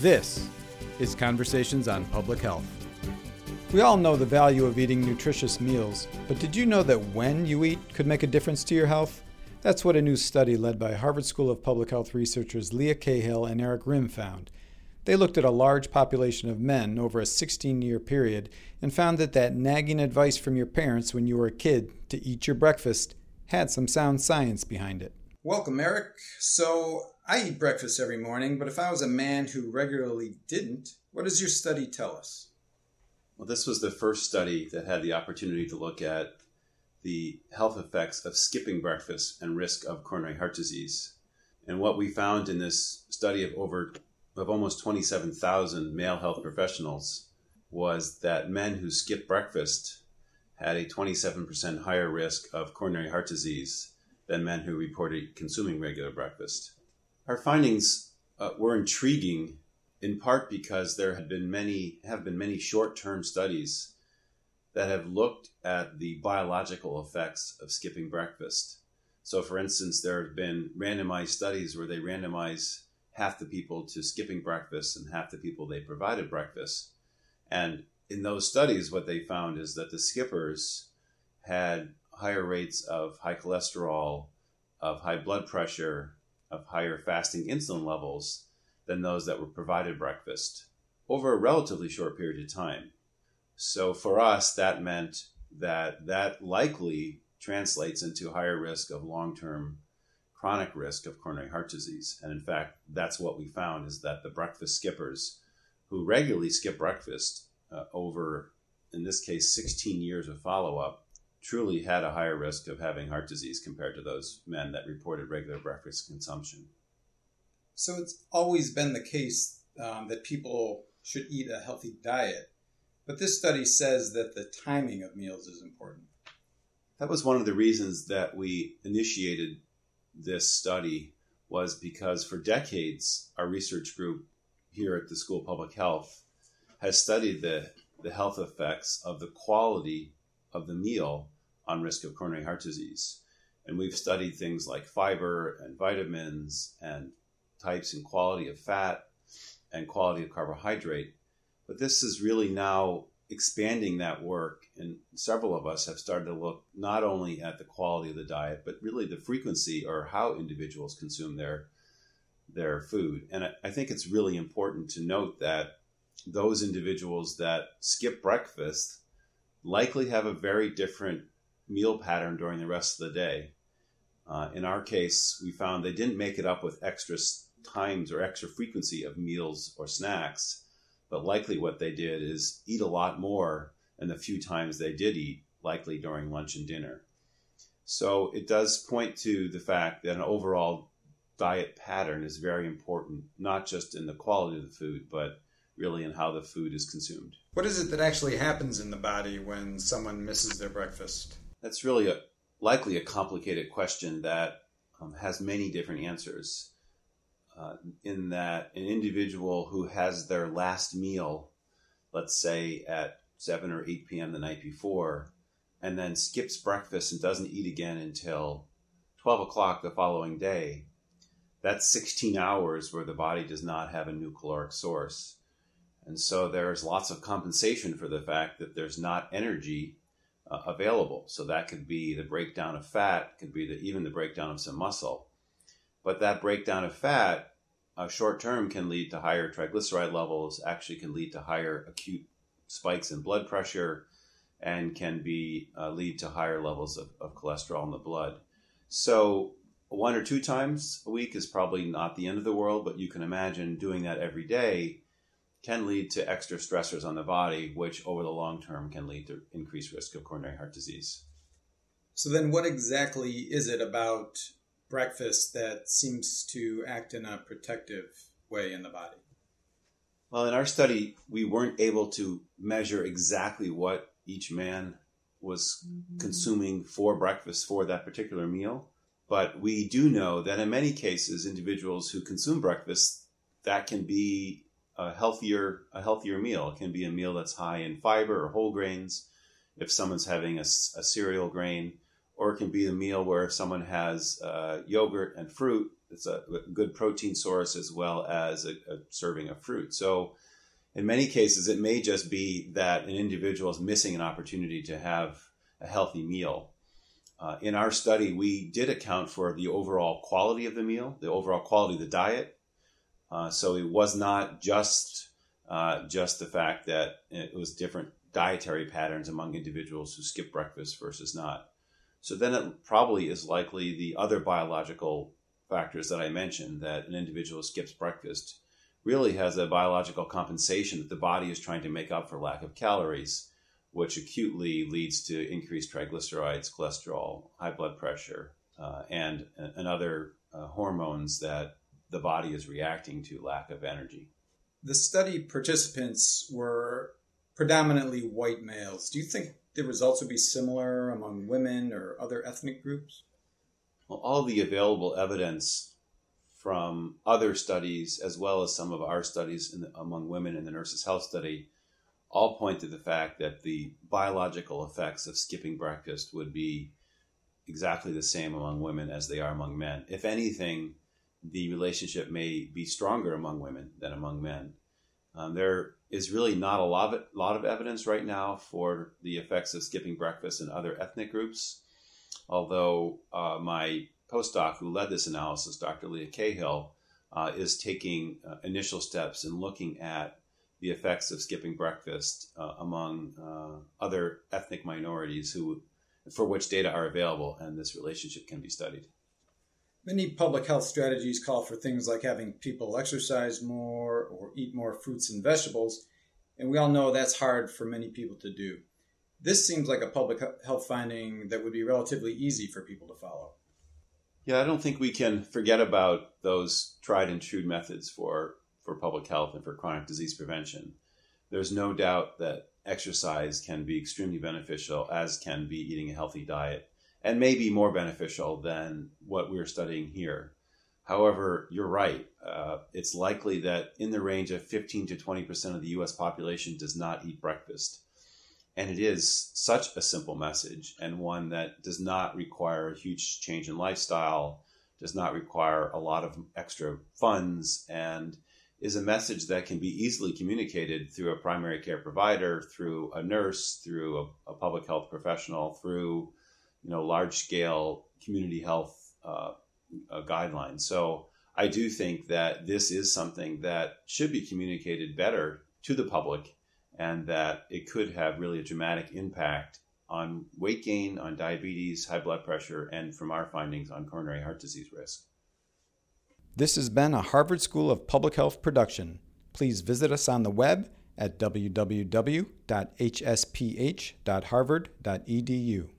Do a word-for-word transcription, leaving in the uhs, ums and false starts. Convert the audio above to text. This is Conversations on Public Health. We all know the value of eating nutritious meals, but did you know that when you eat could make a difference to your health? That's what a new study led by Harvard School of Public Health researchers Leah Cahill and Eric Rimm found. They looked at a large population of men over a sixteen-year period and found that that nagging advice from your parents when you were a kid to eat your breakfast had some sound science behind it. Welcome, Eric. So I eat breakfast every morning, but if I was a man who regularly didn't, what does your study tell us? Well, this was the first study that had the opportunity to look at the health effects of skipping breakfast and risk of coronary heart disease. And what we found in this study of over of almost twenty-seven thousand male health professionals was that men who skipped breakfast had a twenty-seven percent higher risk of coronary heart disease than men who reported consuming regular breakfast. Our findings uh, were intriguing in part because there had been many have been many short-term studies that have looked at the biological effects of skipping breakfast. So for instance, there have been randomized studies where they randomize half the people to skipping breakfast and half the people they provided breakfast. And in those studies, what they found is that the skippers had higher rates of high cholesterol, of high blood pressure, of higher fasting insulin levels than those that were provided breakfast over a relatively short period of time. So for us, that meant that that likely translates into higher risk of long-term chronic risk of coronary heart disease. And in fact, that's what we found, is that the breakfast skippers who regularly skip breakfast uh, over, in this case, sixteen years of follow-up, truly had a higher risk of having heart disease compared to those men that reported regular breakfast consumption. So it's always been the case um, that people should eat a healthy diet, but this study says that the timing of meals is important. That was one of the reasons that we initiated this study, was because for decades, our research group here at the School of Public Health has studied the, the health effects of the quality of the meal on risk of coronary heart disease. And we've studied things like fiber and vitamins and types and quality of fat and quality of carbohydrate. But this is really now expanding that work. And several of us have started to look not only at the quality of the diet, but really the frequency or how individuals consume their, their food. And I, I think it's really important to note that those individuals that skip breakfast likely have a very different meal pattern during the rest of the day. Uh, in our case, we found they didn't make it up with extra times or extra frequency of meals or snacks, but likely what they did is eat a lot more, and the few times they did eat, likely during lunch and dinner. So it does point to the fact that an overall diet pattern is very important, not just in the quality of the food, but really in how the food is consumed. What is it that actually happens in the body when someone misses their breakfast? That's really a, likely a complicated question that um, has many different answers. Uh, in that an individual who has their last meal, let's say at seven or eight p.m. the night before, and then skips breakfast and doesn't eat again until twelve o'clock the following day, that's sixteen hours where the body does not have a new caloric source. And so there's lots of compensation for the fact that there's not energy uh, available. So that could be the breakdown of fat, could be the, even the breakdown of some muscle. But that breakdown of fat, uh, short term, can lead to higher triglyceride levels, actually can lead to higher acute spikes in blood pressure, and can be uh, lead to higher levels of, of cholesterol in the blood. So one or two times a week is probably not the end of the world, but you can imagine doing that every day can lead to extra stressors on the body, which over the long term can lead to increased risk of coronary heart disease. So then what exactly is it about breakfast that seems to act in a protective way in the body? Well, in our study, we weren't able to measure exactly what each man was mm-hmm. consuming for breakfast for that particular meal. But we do know that in many cases, individuals who consume breakfast, that can be A healthier, a healthier meal. It can be a meal that's high in fiber or whole grains, if someone's having a, a cereal grain, or it can be a meal where if someone has uh, yogurt and fruit, it's a good protein source as well as a, a serving of fruit. So in many cases, it may just be that an individual is missing an opportunity to have a healthy meal. Uh, in our study, we did account for the overall quality of the meal, the overall quality of the diet. Uh, so it was not just uh, just the fact that it was different dietary patterns among individuals who skip breakfast versus not. So then it probably is likely the other biological factors that I mentioned, that an individual who skips breakfast really has a biological compensation that the body is trying to make up for lack of calories, which acutely leads to increased triglycerides, cholesterol, high blood pressure, uh, and, and other uh, hormones that the body is reacting to lack of energy. The study participants were predominantly white males. Do you think the results would be similar among women or other ethnic groups? Well, all the available evidence from other studies, as well as some of our studies in the, among women in the Nurses' Health Study, all point to the fact that the biological effects of skipping breakfast would be exactly the same among women as they are among men. If anything, the relationship may be stronger among women than among men. Um, there is really not a lot of, lot of evidence right now for the effects of skipping breakfast in other ethnic groups, although uh, my postdoc who led this analysis, Doctor Leah Cahill, uh, is taking uh, initial steps in looking at the effects of skipping breakfast uh, among uh, other ethnic minorities who, for which data are available, and this relationship can be studied. Many public health strategies call for things like having people exercise more or eat more fruits and vegetables, and we all know that's hard for many people to do. This seems like a public health finding that would be relatively easy for people to follow. Yeah, I don't think we can forget about those tried and true methods for, for public health and for chronic disease prevention. There's no doubt that exercise can be extremely beneficial, as can be eating a healthy diet, and may be more beneficial than what we're studying here. However, you're right. Uh, it's likely that in the range of fifteen to twenty percent of the U S population does not eat breakfast. And it is such a simple message, and one that does not require a huge change in lifestyle, does not require a lot of extra funds, and is a message that can be easily communicated through a primary care provider, through a nurse, through a, a public health professional, through you know, large-scale community health uh, uh, guidelines. So I do think that this is something that should be communicated better to the public, and that it could have really a dramatic impact on weight gain, on diabetes, high blood pressure, and from our findings on coronary heart disease risk. This has been a Harvard School of Public Health production. Please visit us on the web at w w w dot h s p h dot harvard dot e d u.